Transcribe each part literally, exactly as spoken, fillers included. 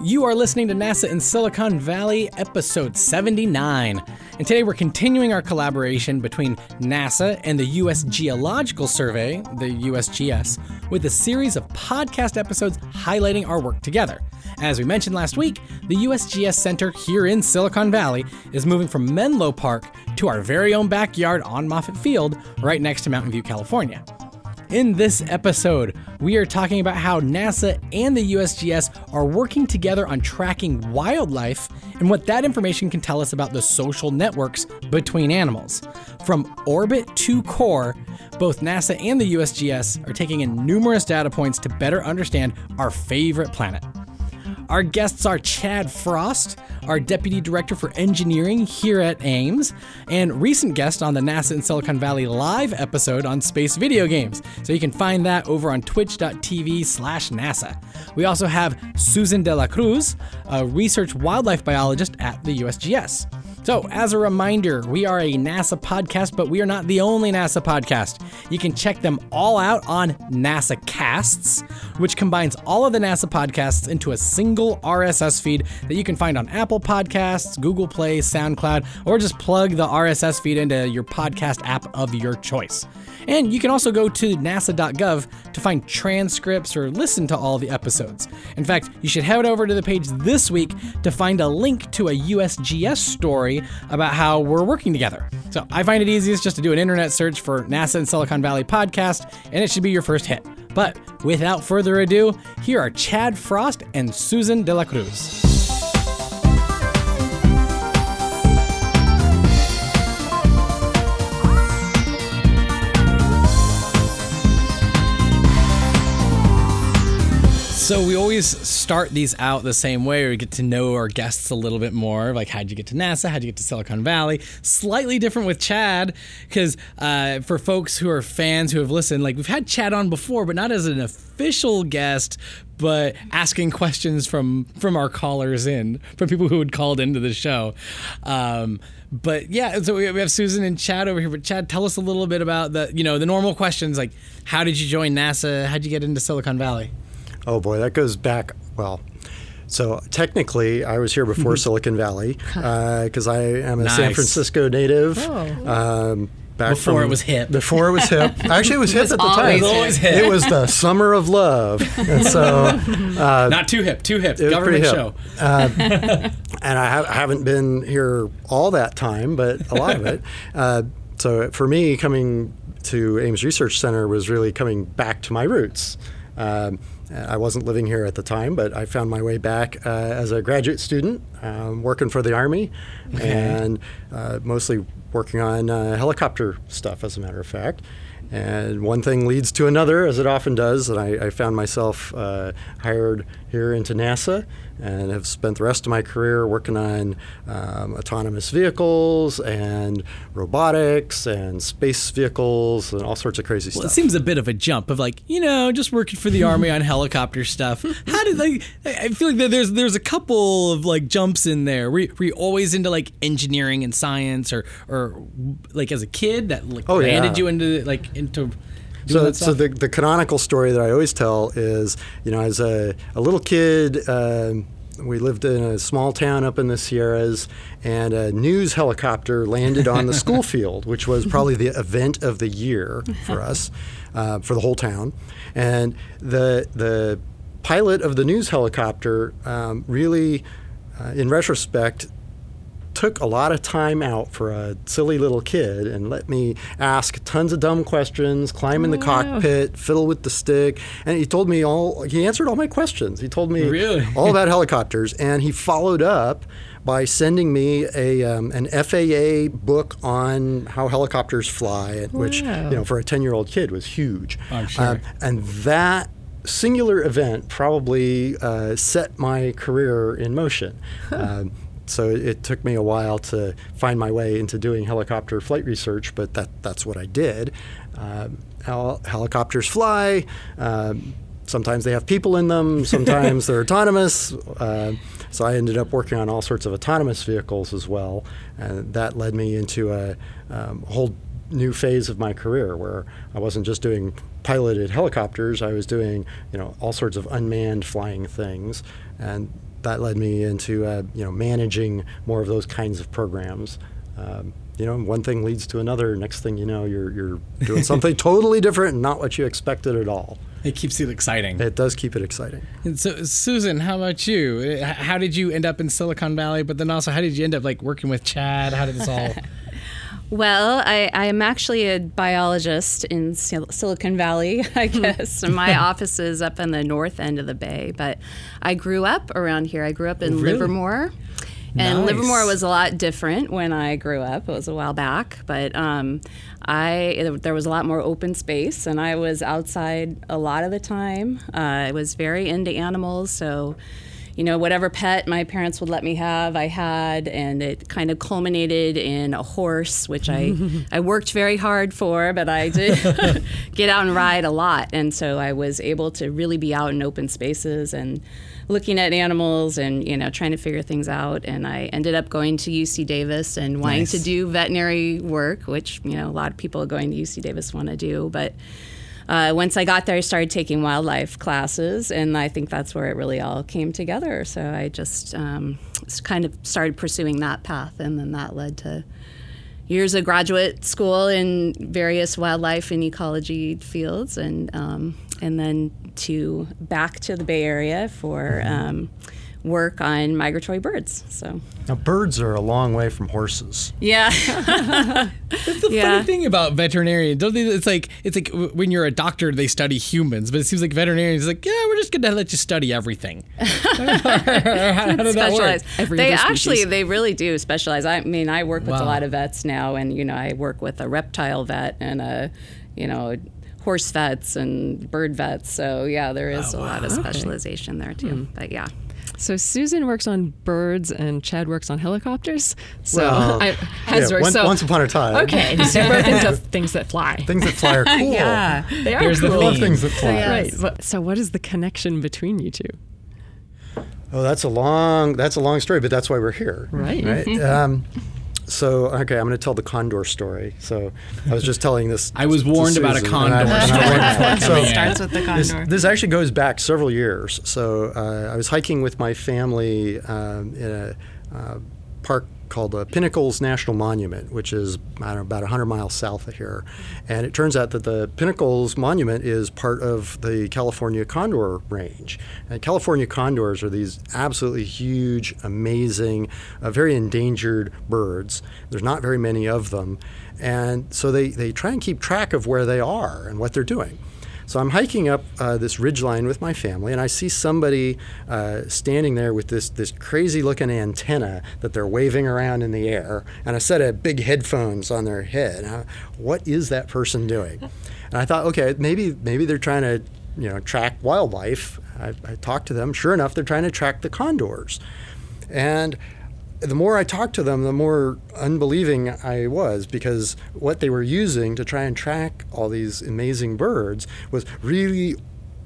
You are listening to NASA in Silicon Valley, episode seventy-nine. And today we're continuing our collaboration between NASA and the U S Geological Survey, the U S G S, with a series of podcast episodes highlighting our work together. As we mentioned last week, the U S G S Center here in Silicon Valley is moving from Menlo Park to our very own backyard on Moffett Field, right next to Mountain View, California. In this episode, we are talking about how NASA and the U S G S are working together on tracking wildlife and what that information can tell us about the social networks between animals. From orbit to core, both NASA and the U S G S are taking in numerous data points to better understand our favorite planet. Our guests are Chad Frost, our Deputy Director for Engineering here at Ames, and recent guest on the NASA in Silicon Valley live episode on space video games. So you can find that over on twitch.tv slash NASA. We also have Susan De La Cruz, a research wildlife biologist at the U S G S. So, as a reminder, we are a NASA podcast, but we are not the only NASA podcast. You can check them all out on NASA Casts, which combines all of the NASA podcasts into a single R S S feed that you can find on Apple Podcasts, Google Play, SoundCloud, or just plug the R S S feed into your podcast app of your choice. And you can also go to nasa dot gov to find transcripts or listen to all the episodes. In fact, you should head over to the page this week to find a link to a U S G S story about how we're working together. So I find it easiest just to do an internet search for NASA and Silicon Valley podcast, and it should be your first hit. But without further ado, here are Chad Frost and Susan De La Cruz. So we always start these out the same way. We get to know our guests a little bit more. Like, how'd you get to NASA? How'd you get to Silicon Valley? Slightly different with Chad, because uh, for folks who are fans who have listened, like, we've had Chad on before, but not as an official guest, but asking questions from from our callers in, from people who had called into the show. Um, but yeah, so we have Susan and Chad over here. But Chad, tell us a little bit about the, you know, the normal questions, like, how did you join NASA? How'd you get into Silicon Valley? Oh boy, that goes back, well, so technically I was here before Silicon Valley, because uh, I am a nice. San Francisco native. Oh. Um, back before from, it was hip. Before it was hip. Actually, it was hip it was at the time. Hip. It was always hip. It was the summer of love. And so, uh, not too hip, too hip. Government hip. Show. Uh, and I, ha- I haven't been here all that time, but a lot of it. Uh, so for me, coming to Ames Research Center was really coming back to my roots. Um, I wasn't living here at the time, but I found my way back uh, as a graduate student um, working for the Army, okay. and uh, mostly working on uh, helicopter stuff, as a matter of fact. And one thing leads to another, as it often does, and I, I found myself uh, hired here into NASA and have spent the rest of my career working on um, autonomous vehicles and robotics and space vehicles and all sorts of crazy well, stuff. It seems a bit of a jump of, like, you know, just working for the Army on helicopter stuff. How did, like, I feel like there's there's a couple of, like, jumps in there. Were you, were you always into, like, engineering and science, or, or like, as a kid that, like, oh, landed yeah. you into, like, into doing so, that stuff? So the, the canonical story that I always tell is, you know, as a, a little kid, uh, we lived in a small town up in the Sierras, and a news helicopter landed on the school field, which was probably the event of the year for us, uh, for the whole town. And the, the pilot of the news helicopter um, really, uh, in retrospect, took a lot of time out for a silly little kid and let me ask tons of dumb questions, climb in the wow. cockpit, fiddle with the stick. And he told me all, he answered all my questions. He told me really? all about helicopters. And he followed up by sending me a um, an F A A book on how helicopters fly, wow. which, you know, for a ten-year-old kid was huge. I'm sure. Uh, and that singular event probably uh, set my career in motion. Huh. Uh, So it took me a while to find my way into doing helicopter flight research, but that, that's what I did. Uh, hel- helicopters fly. Um, sometimes they have people in them. Sometimes they're autonomous. Uh, so I ended up working on all sorts of autonomous vehicles as well. And that led me into a um, whole new phase of my career where I wasn't just doing piloted helicopters. I was doing, you know, all sorts of unmanned flying things. And that led me into uh, you know, managing more of those kinds of programs. Um, you know, one thing leads to another. Next thing you know, you're you're doing something totally different and not what you expected at all. It keeps it exciting. It does keep it exciting. And so, Susan, how about you? How did you end up in Silicon Valley? But then also, how did you end up like working with Chad? How did this all? Well, I, I am actually a biologist in Sil- Silicon Valley, I guess. My office is up on the north end of the bay, but I grew up around here. I grew up in really? Livermore, and nice. Livermore was a lot different when I grew up. It was a while back, but um, I there was a lot more open space, and I was outside a lot of the time. Uh, I was very into animals, so... You know, whatever pet my parents would let me have, I had, and it kind of culminated in a horse, which I, I worked very hard for, but I did get out and ride a lot. And so I was able to really be out in open spaces and looking at animals and, you know, trying to figure things out. And I ended up going to U C Davis and wanting nice. to do veterinary work, which, you know, a lot of people going to U C Davis want to do, but... Uh, once I got there, I started taking wildlife classes, and I think that's where it really all came together. So I just um, kind of started pursuing that path, and then that led to years of graduate school in various wildlife and ecology fields, and um, and then to back to the Bay Area for um, work on migratory birds. So now birds are a long way from horses. Yeah. That's the yeah. funny thing about veterinarians. Don't they, it's like it's like when you're a doctor, they study humans, but it seems like veterinarians are like, yeah, we're just gonna let you study everything. How does that work? Every they actually, species. They really do specialize. I mean, I work with wow. a lot of vets now, and you know, I work with a reptile vet and a, you know. horse vets and bird vets. So yeah, there is oh, wow. a lot of specialization okay. there too. Hmm. But yeah. So Susan works on birds and Chad works on helicopters. So, well, I, has yeah, worked, one, so once upon a time. Okay. So both into things that fly. Things that fly are cool. Yeah, they are There's cool. There's the love things that fly. Yes. Right. So what is the connection between you two? Oh, that's a long, that's a long story, but that's why we're here. Right. Right. um, So, okay, I'm going to tell the condor story. So I was just telling this. I was warned Susan, about a condor and I, and I warned so it starts with the condor. This, this actually goes back several years. So uh, I was hiking with my family um, in a uh, park called the Pinnacles National Monument, which is, I don't know, about one hundred miles south of here. And it turns out that the Pinnacles Monument is part of the California Condor range. And California condors are these absolutely huge, amazing, uh, very endangered birds. There's not very many of them. And so they, they try and keep track of where they are and what they're doing. So I'm hiking up uh, this ridgeline with my family, and I see somebody uh, standing there with this this crazy-looking antenna that they're waving around in the air, and a set of big headphones on their head. I, what is that person doing? And I thought, okay, maybe maybe they're trying to, you know, track wildlife. I, I talked to them. Sure enough, they're trying to track the condors. And the more I talked to them, the more unbelieving I was, because what they were using to try and track all these amazing birds was really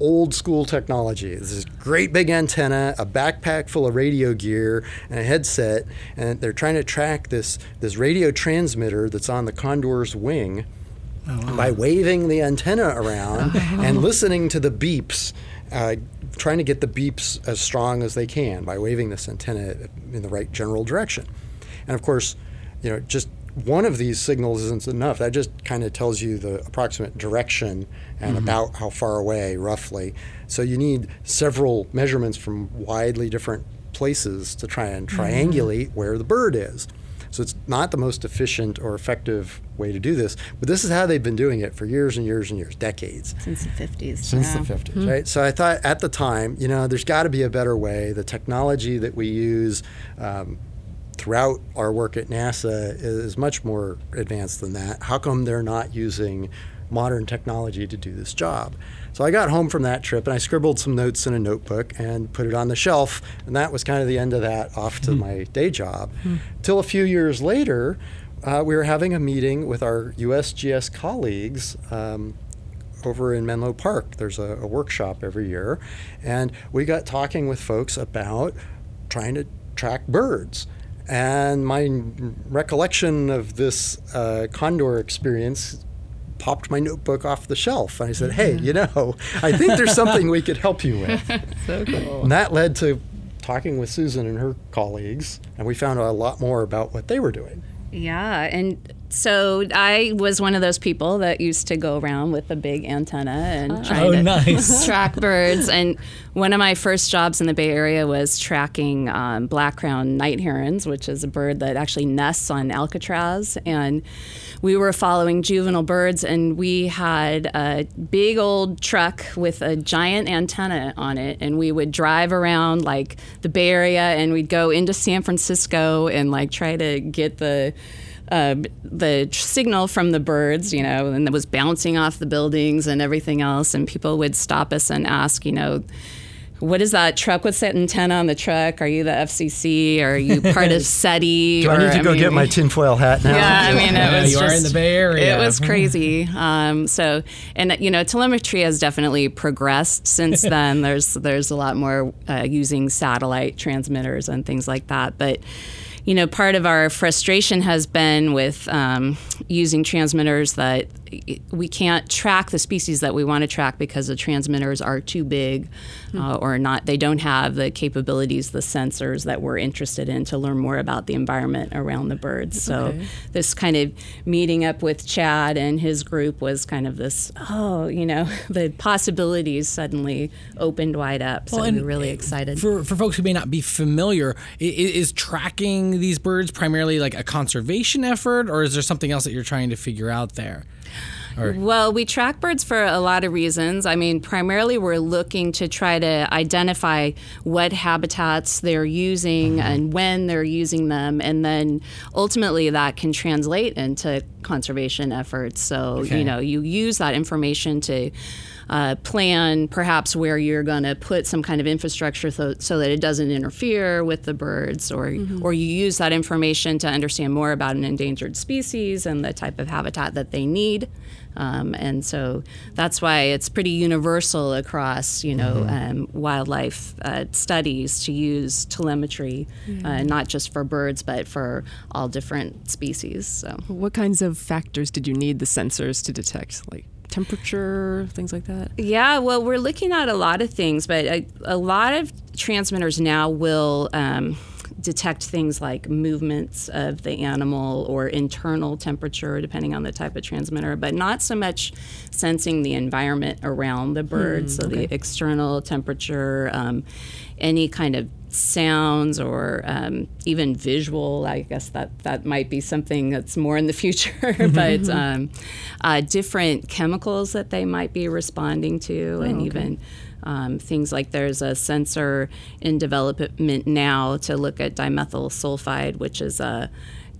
old school technology. This is great big antenna, a backpack full of radio gear, and a headset, and they're trying to track this, this radio transmitter that's on the condor's wing oh, wow. by waving the antenna around and listening to the beeps. Uh, trying to get the beeps as strong as they can by waving this antenna in the right general direction. And of course, you know, just one of these signals isn't enough. That just kind of tells you the approximate direction and mm-hmm. about how far away, roughly. So you need several measurements from widely different places to try and triangulate mm-hmm. where the bird is. So it's not the most efficient or effective way to do this, but this is how they've been doing it for years and years and years, decades. Since the fifties. Since yeah. the fifties, mm-hmm. right? So I thought at the time, you know, there's got to be a better way. The technology that we use um, throughout our work at NASA is much more advanced than that. How come they're not using modern technology to do this job? So I got home from that trip and I scribbled some notes in a notebook and put it on the shelf, and that was kind of the end of that, off to mm. my day job. Mm. Till a few years later, uh, we were having a meeting with our U S G S colleagues um, over in Menlo Park. There's a, a workshop every year, and we got talking with folks about trying to track birds. And my recollection of this uh, condor experience popped my notebook off the shelf, and I said, hey, you know, I think there's something we could help you with. So cool. And that led to talking with Susan and her colleagues, and we found out a lot more about what they were doing. Yeah, and so I was one of those people that used to go around with a big antenna and try oh, to nice. track birds. And one of my first jobs in the Bay Area was tracking um, black-crowned night herons, which is a bird that actually nests on Alcatraz. And we were following juvenile birds, and we had a big old truck with a giant antenna on it, and we would drive around like the Bay Area, and we'd go into San Francisco and like try to get the Uh, the signal from the birds, you know, and it was bouncing off the buildings and everything else. And people would stop us and ask, you know, what is that truck? What's that antenna on the truck? Are you the F C C? Are you part of SETI? Do or, I need to I go mean, get my tinfoil hat now? Yeah, I mean, it was you just, are in the Bay Area. It was crazy. Um, so, and you know, telemetry has definitely progressed since then. There's there's a lot more uh, using satellite transmitters and things like that, but. You know, part of our frustration has been with um, using transmitters that we can't track the species that we want to track because the transmitters are too big uh, mm-hmm. or not. They don't have the capabilities, the sensors that we're interested in to learn more about the environment around the birds. So okay. this kind of meeting up with Chad and his group was kind of this, oh, you know, the possibilities suddenly opened wide up. So well, we were really excited. For, for folks who may not be familiar, is, is tracking these birds primarily like a conservation effort, or is there something else that you're trying to figure out there? Or? Well, we track birds for a lot of reasons. I mean, primarily we're looking to try to identify what habitats they're using mm-hmm. and when they're using them, and then ultimately that can translate into conservation efforts. So, okay. you know, you use that information to uh, plan perhaps where you're going to put some kind of infrastructure so, so that it doesn't interfere with the birds, or, mm-hmm. or you use that information to understand more about an endangered species and the type of habitat that they need. Um, and so that's why it's pretty universal across, you know, mm-hmm. um, wildlife uh, studies to use telemetry, mm-hmm. uh, not just for birds, but for all different species. So, what kinds of factors did you need the sensors to detect, like temperature, things like that? Yeah, well, we're looking at a lot of things, but a, a lot of transmitters now will Um, detect things like movements of the animal or internal temperature, depending on the type of transmitter, but not so much sensing the environment around the bird, mm, so okay. the external temperature, um, any kind of sounds or um, even visual. I guess that, that might be something that's more in the future, but um, uh, different chemicals that they might be responding to, oh, and okay. even Um, things like there's a sensor in development now to look at dimethyl sulfide, which is a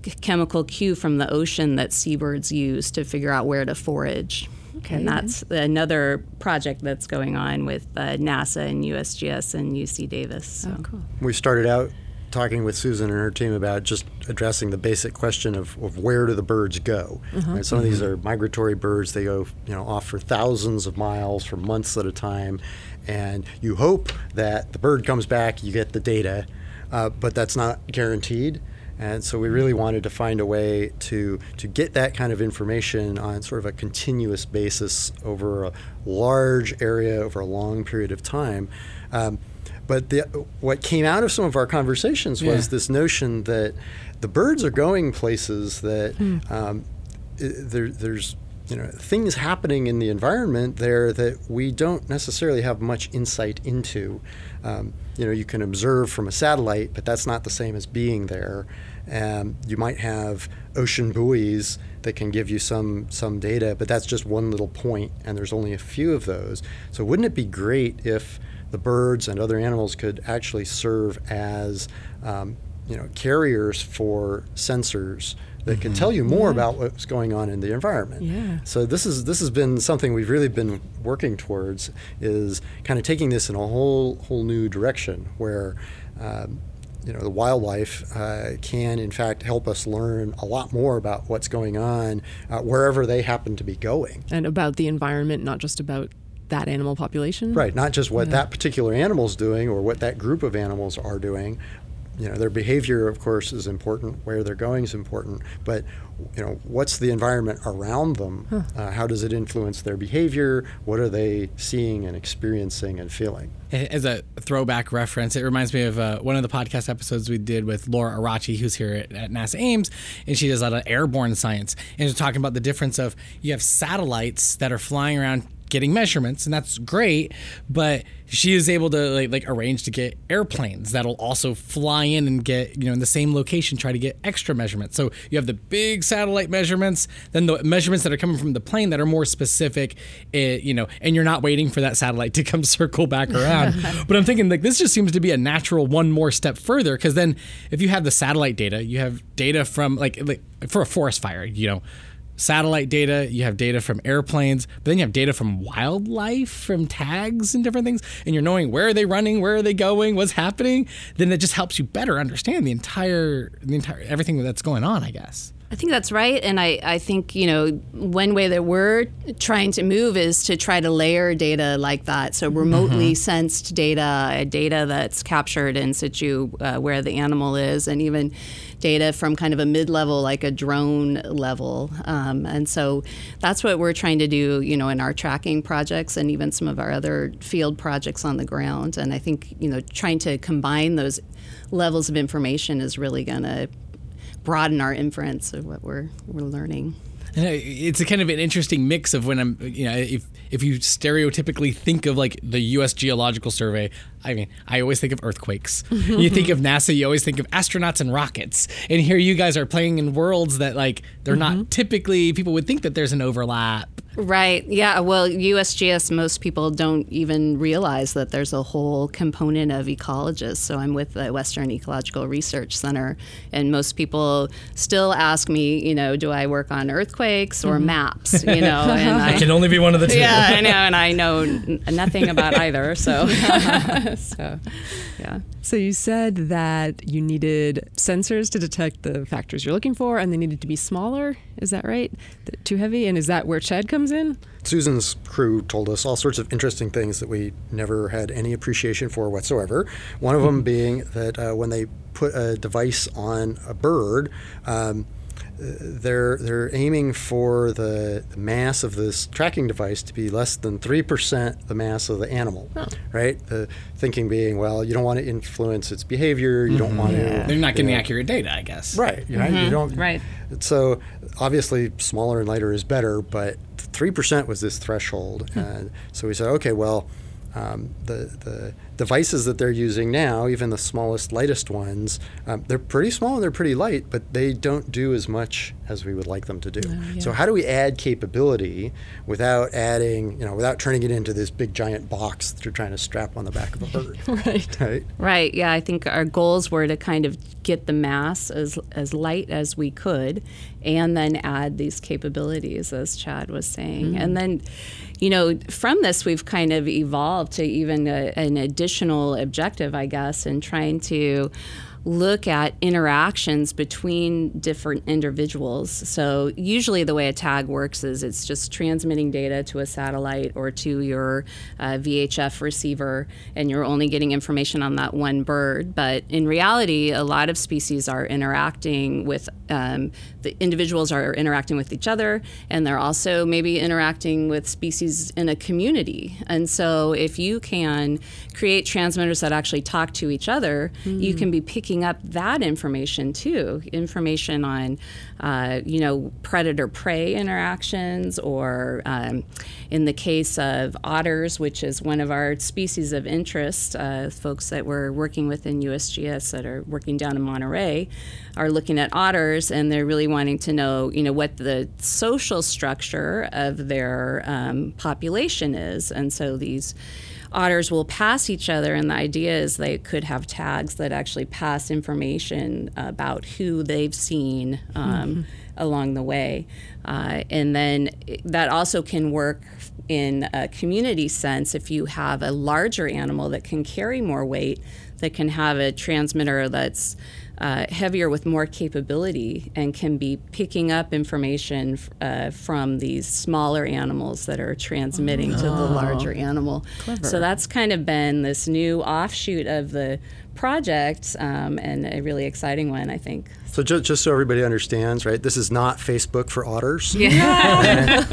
c- chemical cue from the ocean that seabirds use to figure out where to forage. Okay. And that's another project that's going on with uh, NASA and U S G S and U C Davis. So. Oh, cool. We started out talking with Susan and her team about just addressing the basic question of, of where do the birds go? Uh-huh. Right, some of these are migratory birds. They go, you know, off for thousands of miles for months at a time, and you hope that the bird comes back, you get the data, uh, but that's not guaranteed. And so we really wanted to find a way to to get that kind of information on sort of a continuous basis over a large area over a long period of time. Um, But the, what came out of some of our conversations was yeah. this notion that the birds are going places that mm. um, there, there's you know things happening in the environment there that we don't necessarily have much insight into. Um, you know, you can observe from a satellite, but that's not the same as being there. Um, you might have ocean buoys that can give you some some data, but that's just one little point, and there's only a few of those. So wouldn't it be great if the birds and other animals could actually serve as um, you know, carriers for sensors that mm-hmm. can tell you more yeah. about what's going on in the environment. Yeah. So this is this has been something we've really been working towards, is kind of taking this in a whole whole new direction where um, you know, the wildlife uh, can in fact help us learn a lot more about what's going on uh, wherever they happen to be going. And about the environment, not just about that animal population? Right, not just what yeah. that particular animal's doing or what that group of animals are doing, you know, their behavior, of course, is important. Where they're going is important. But, you know, what's the environment around them? Huh. Uh, how does it influence their behavior? What are they seeing and experiencing and feeling? As a throwback reference, it reminds me of uh, one of the podcast episodes we did with Laura Arachi, who's here at, at NASA Ames, and she does a lot of airborne science. And she's talking about the difference of you have satellites that are flying around getting measurements, and that's great, but she is able to like, like arrange to get airplanes that'll also fly in and get, you know, in the same location, try to get extra measurements. So you have the big satellite measurements, then the measurements that are coming from the plane that are more specific, it, you know, and you're not waiting for that satellite to come circle back around. But I'm thinking, like, this just seems to be a natural one more step further, because then if you have the satellite data, you have data from like, like for a forest fire, you know, satellite data, you have data from airplanes, but then you have data from wildlife, from tags and different things, and you're knowing where are they running, where are they going, what's happening, then it just helps you better understand the entire, the entire everything that's going on, I guess. I think that's right, and I, I think, you know, one way that we're trying to move is to try to layer data like that, so remotely mm-hmm. sensed data, data that's captured in situ uh, where the animal is, and even data from kind of a mid-level, like a drone level. Um, and so that's what we're trying to do, you know, in our tracking projects and even some of our other field projects on the ground. And I think, you know, trying to combine those levels of information is really going to broaden our inference of what we're we're learning. It's a kind of an interesting mix of when I'm, you know, if if you stereotypically think of like the U S Geological Survey, I mean, I always think of earthquakes. You think of NASA, you always think of astronauts and rockets. And here you guys are playing in worlds that like, they're mm-hmm. not typically, people would think that there's an overlap. Right. Yeah. Well, U S G S, most people don't even realize that there's a whole component of ecologists. So I'm with the Western Ecological Research Center, and most people still ask me, you know, do I work on earthquakes or mm-hmm. maps? You know, and I, I can only be one of the two. Yeah, I know, and I know n- nothing about either. So, so, yeah. So you said that you needed sensors to detect the factors you're looking for, and they needed to be smaller. Is that right? Too heavy? And is that where Chad comes in? Susan's crew told us all sorts of interesting things that we never had any appreciation for whatsoever. One of them being that uh, when they put a device on a bird, um, they're they're aiming for the mass of this tracking device to be less than three percent the mass of the animal, oh. right? The thinking being, well, you don't want to influence its behavior. You mm-hmm. don't want yeah. to... They're not getting you know, accurate data, I guess. Right. You know, mm-hmm. you don't, right. So obviously smaller and lighter is better, but three percent was this threshold. Hmm. And so we said, okay, well, um, the the devices that they're using now, even the smallest, lightest ones, um, they're pretty small and they're pretty light, but they don't do as much as we would like them to do. Oh, yeah. So how do we add capability without adding, you know, without turning it into this big giant box that you're trying to strap on the back of a bird? Right. Right. Right. Yeah. I think our goals were to kind of get the mass as as light as we could, and then add these capabilities, as Chad was saying. Mm-hmm. And then, you know, from this, we've kind of evolved to even a, an additional objective, I guess, in trying to look at interactions between different individuals. So usually the way a tag works is it's just transmitting data to a satellite or to your uh, V H F receiver, and you're only getting information on that one bird. But in reality, a lot of species are interacting with, um, the individuals are interacting with each other, and they're also maybe interacting with species in a community. And so if you can create transmitters that actually talk to each other, mm. you can be picking up that information too, information on, uh, you know, predator-prey interactions, or um, in the case of otters, which is one of our species of interest, uh, folks that we're working with in U S G S that are working down in Monterey are looking at otters, and they're really wanting to know, you know, what the social structure of their um, population is, and so these otters will pass each other, and the idea is they could have tags that actually pass information about who they've seen um, mm-hmm. along the way. Uh, and then that also can work in a community sense if you have a larger animal that can carry more weight, that can have a transmitter that's Uh, heavier with more capability and can be picking up information f- uh, from these smaller animals that are transmitting oh, no. to the larger animal. Clever. So that's kind of been this new offshoot of the project, um, and a really exciting one, I think. So just, just so everybody understands, right, this is not Facebook for otters. Yeah. and,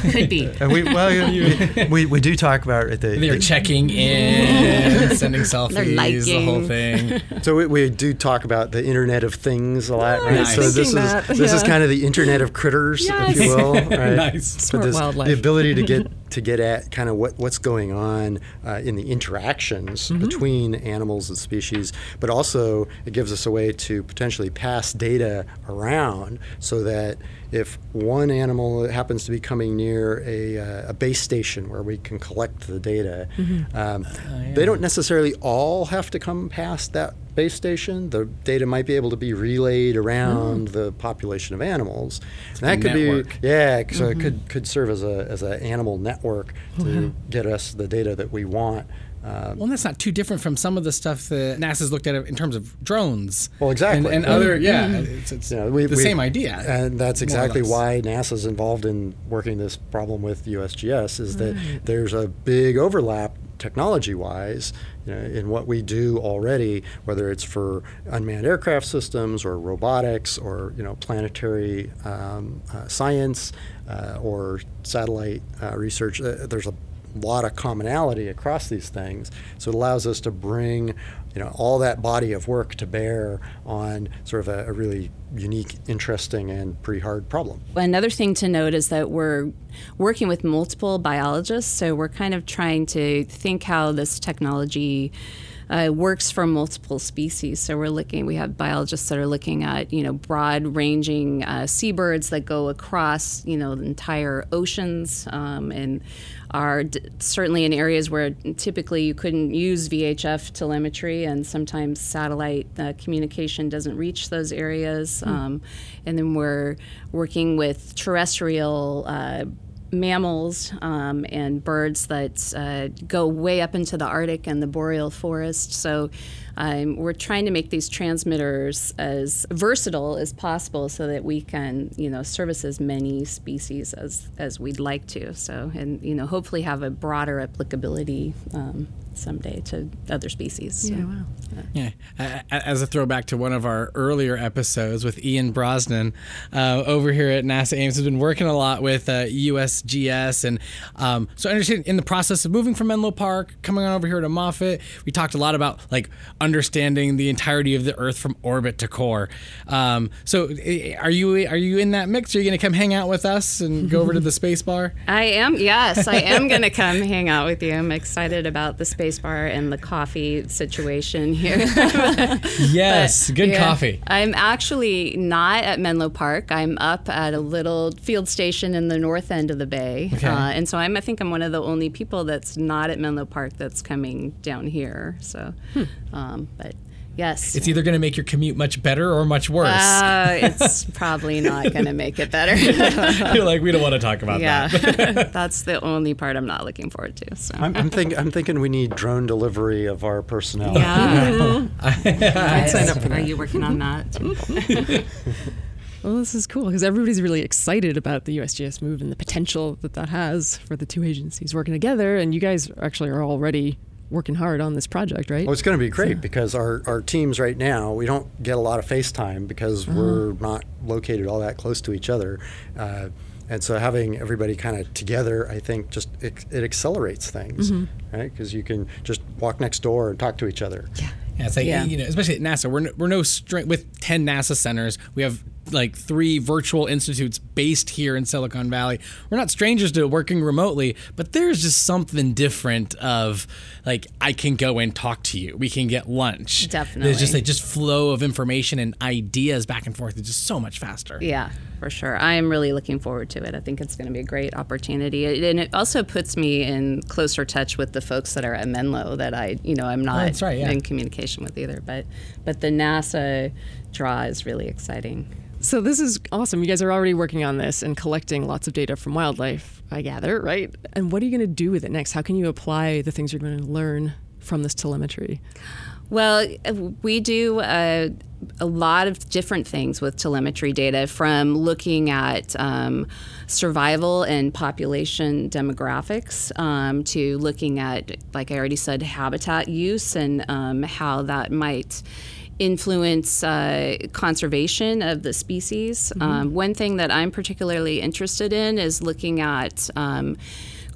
um, Could be. We, well, we, we, we do talk about it. The, They're the, checking in, sending selfies, the whole thing. So we, we do talk about the Internet of Things a lot, right? Nice. So this is that, this yeah. is kind of the Internet of Critters, yes. if you will. Right? Nice. Smart this, wildlife. The ability to get to get at kind of what, what's going on uh, in the interactions mm-hmm. between animals and species, but also it gives us a way to potentially pass data around so that if one animal happens to be coming near a, uh, a base station where we can collect the data, mm-hmm. um, uh, yeah. they don't necessarily all have to come past that base station. The data might be able to be relayed around mm. the population of animals. And that could network. be, yeah, so mm-hmm. it could, could serve as a as an animal network to mm-hmm. get us the data that we want. Um, well, that's not too different from some of the stuff that NASA's looked at in terms of drones. Well, exactly. And, and well, other, yeah, mm-hmm. it's, it's you know, we, the we, same idea. And that's exactly why NASA's involved in working this problem with U S G S, is that right. there's a big overlap technology-wise, you know, in what we do already, whether it's for unmanned aircraft systems or robotics or, you know, planetary um, uh, science uh, or satellite uh, research. Uh, there's a lot of commonality across these things, so it allows us to bring, you know, all that body of work to bear on sort of a, a really unique, interesting, and pretty hard problem. Another thing to note is that we're working with multiple biologists, so we're kind of trying to think how this technology uh, works for multiple species. So we're looking, we have biologists that are looking at, you know, broad-ranging uh, seabirds that go across, you know, the entire oceans, um, and are d- certainly in areas where typically you couldn't use V H F telemetry, and sometimes satellite uh, communication doesn't reach those areas. Mm. Um, and then we're working with terrestrial uh, mammals um, and birds that uh, go way up into the Arctic and the boreal forest. So um, we're trying to make these transmitters as versatile as possible so that we can, you know, service as many species as, as we'd like to. So, and, you know, hopefully have a broader applicability um, someday to other species. Yeah, so, wow. Yeah. yeah. As a throwback to one of our earlier episodes with Ian Brosnan, uh, over here at NASA Ames has been working a lot with uh, U S G S, and um, so I understand in the process of moving from Menlo Park, coming on over here to Moffett, we talked a lot about like understanding the entirety of the Earth from orbit to core. Um, so are you are you in that mix? Are you going to come hang out with us and go over to the space bar? I am. Yes, I am going to come hang out with you. I'm excited about the space bar and the coffee situation here. Yes, but, good yeah, coffee. I'm actually not at Menlo Park. I'm up at a little field station in the north end of the bay. Okay. Uh, and so I'm, I think I'm one of the only people that's not at Menlo Park that's coming down here. So, hmm. um, but yes. It's either going to make your commute much better or much worse. Uh, it's probably not going to make it better. You're like, we don't want to talk about yeah. that. Yeah, that's the only part I'm not looking forward to. So. I'm, I'm, think, I'm thinking we need drone delivery of our personnel. Yeah. I'd sign up for that. Are you working on that? Well, this is cool because everybody's really excited about the U S G S move and the potential that that has for the two agencies working together. And you guys actually are already working hard on this project, right? Well, it's going to be great so. because our, our teams right now, we don't get a lot of FaceTime because uh-huh. we're not located all that close to each other. Uh, and so having everybody kind of together, I think, just it, it accelerates things, mm-hmm. right? Because you can just walk next door and talk to each other. Yeah. Yeah, it's like, yeah. you know, especially at NASA, we're no, we're no str- with ten NASA centers, we have like three virtual institutes based here in Silicon Valley. We're not strangers to working remotely, but there's just something different of like, I can go and talk to you. We can get lunch. Definitely. There's just like just flow of information and ideas back and forth. It's just so much faster. Yeah, for sure. I am really looking forward to it. I think it's going to be a great opportunity. And it also puts me in closer touch with the folks that are at Menlo that I, you know, I'm not oh, that's right, yeah. in communication with either, but but the NASA draw is really exciting. So this is awesome. You guys are already working on this and collecting lots of data from wildlife, I gather, right? And what are you going to do with it next? How can you apply the things you're going to learn from this telemetry? Well, we do a, a lot of different things with telemetry data, from looking at um, survival and population demographics um, to looking at, like I already said, habitat use and um, how that might influence uh, conservation of the species. Mm-hmm. Um, one thing that I'm particularly interested in is looking at um,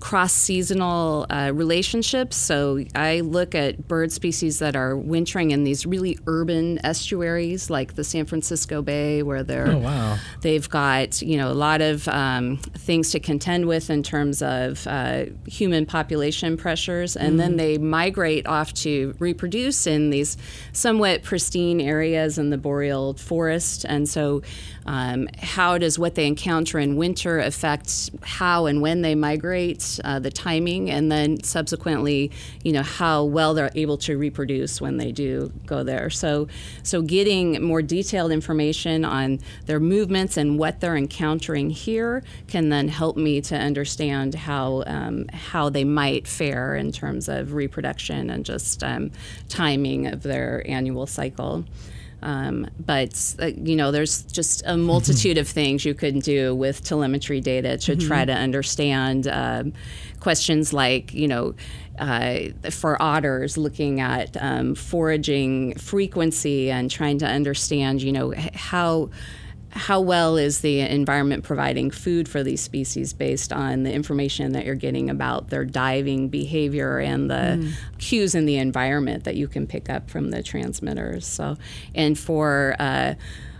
cross-seasonal uh, relationships. So I look at bird species that are wintering in these really urban estuaries, like the San Francisco Bay, where they're oh, wow. they've got you know a lot of um, things to contend with in terms of uh, human population pressures, and mm. then they migrate off to reproduce in these somewhat pristine areas in the boreal forest. And so, um, how does what they encounter in winter affect how and when they migrate? Uh, the timing, and then subsequently, you know, how well they're able to reproduce when they do go there. So, so getting more detailed information on their movements and what they're encountering here can then help me to understand how um, how they might fare in terms of reproduction and just um, timing of their annual cycle. Um, but, uh, you know, there's just a multitude of things you can do with telemetry data to mm-hmm. try to understand um, questions like, you know, uh, for otters, looking at um, foraging frequency and trying to understand, you know, how... how well is the environment providing food for these species based on the information that you're getting about their diving behavior and the mm. cues in the environment that you can pick up from the transmitters. So, and for uh,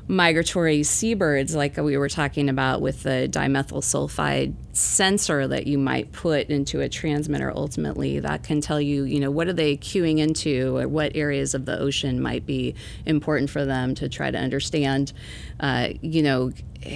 migratory seabirds, like we were talking about with the dimethyl sulfide sensor that you might put into a transmitter, ultimately that can tell you, you know, what are they cueing into, or what areas of the ocean might be important for them to try to understand, uh, you know,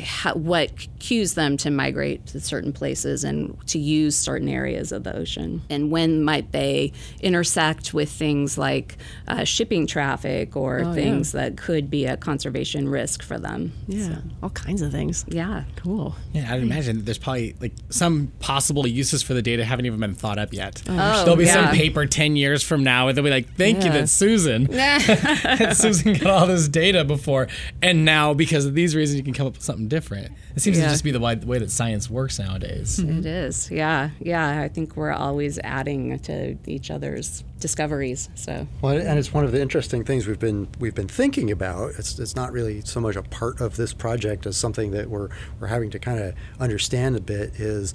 how, what cues them to migrate to certain places and to use certain areas of the ocean. And when might they intersect with things like uh, shipping traffic or oh, things yeah. that could be a conservation risk for them. Yeah, so. All kinds of things. Yeah. Cool. Yeah, I'd imagine there's probably like some possible uses for the data haven't even been thought up yet. Oh, There'll be yeah. some paper ten years from now and they'll be like, thank yeah. you that Susan. that Susan got all this data before, and now because of these reasons you can come up with something different. It seems yeah. to just be the way, the way that science works nowadays. Mm-hmm. It is, yeah, yeah. I think we're always adding to each other's discoveries. So, well, and it's one of the interesting things we've been we've been thinking about. It's it's not really so much a part of this project as something that we're we're having to kind of understand a bit. Is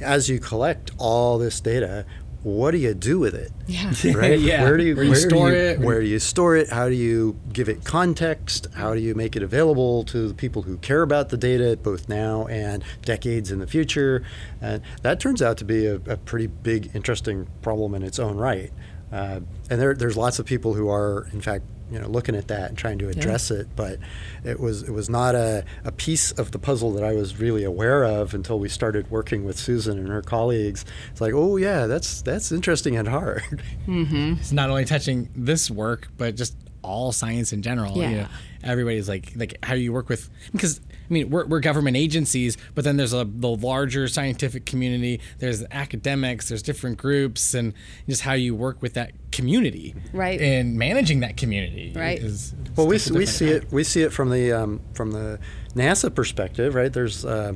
as you collect all this data, what do you do with it? Yeah. Right? yeah. Where do you, where you where store do you, it? Where do you store it? How do you give it context? How do you make it available to the people who care about the data, both now and decades in the future? And that turns out to be a, a pretty big, interesting problem in its own right. Uh, and there, there's lots of people who are, in fact, you know, looking at that and trying to address yeah. it, but it was it was not a, a piece of the puzzle that I was really aware of until we started working with Susan and her colleagues. It's like, oh yeah, that's that's interesting and hard. Mm-hmm. It's not only touching this work, but just all science in general. Yeah. You know, everybody's like, like how do you work with, because I mean, we're, we're government agencies, but then there's a, the larger scientific community, there's academics, there's different groups, and just how you work with that community, right? And managing that community, right? Is, is well, we we see it we see it from the um, from the NASA perspective, right? There's uh,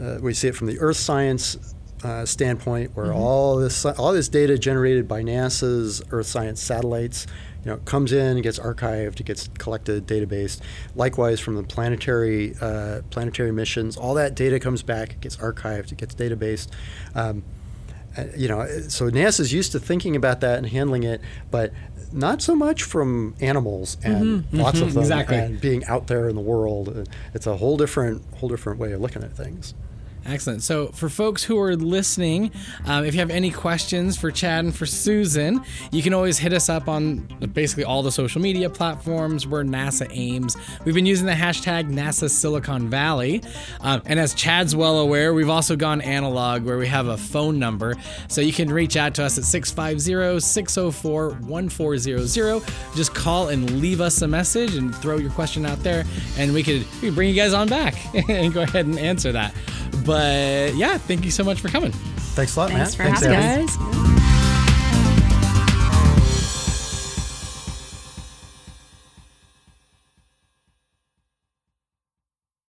uh, we see it from the Earth science uh, standpoint, where mm-hmm. all this all this data generated by NASA's Earth science satellites, you know, it comes in, it gets archived, it gets collected, databased. Likewise, from the planetary uh, planetary missions, all that data comes back, it gets archived, it gets databased. Um, you know, so NASA's used to thinking about that and handling it, but not so much from animals and mm-hmm. lots mm-hmm. of them exactly. and being out there in the world. It's a whole different whole different way of looking at things. Excellent. So for folks who are listening, um, if you have any questions for Chad and for Susan, you can always hit us up on basically all the social media platforms. We're NASA Ames. We've been using the hashtag NASA Silicon Valley. Um, and as Chad's well aware, we've also gone analog where we have a phone number. So you can reach out to us at six five zero, six zero four, one four zero zero. Just call and leave us a message and throw your question out there, and we could, we could bring you guys on back and go ahead and answer that. But yeah, thank you so much for coming. Thanks a lot, Matt. Thanks for having us, guys.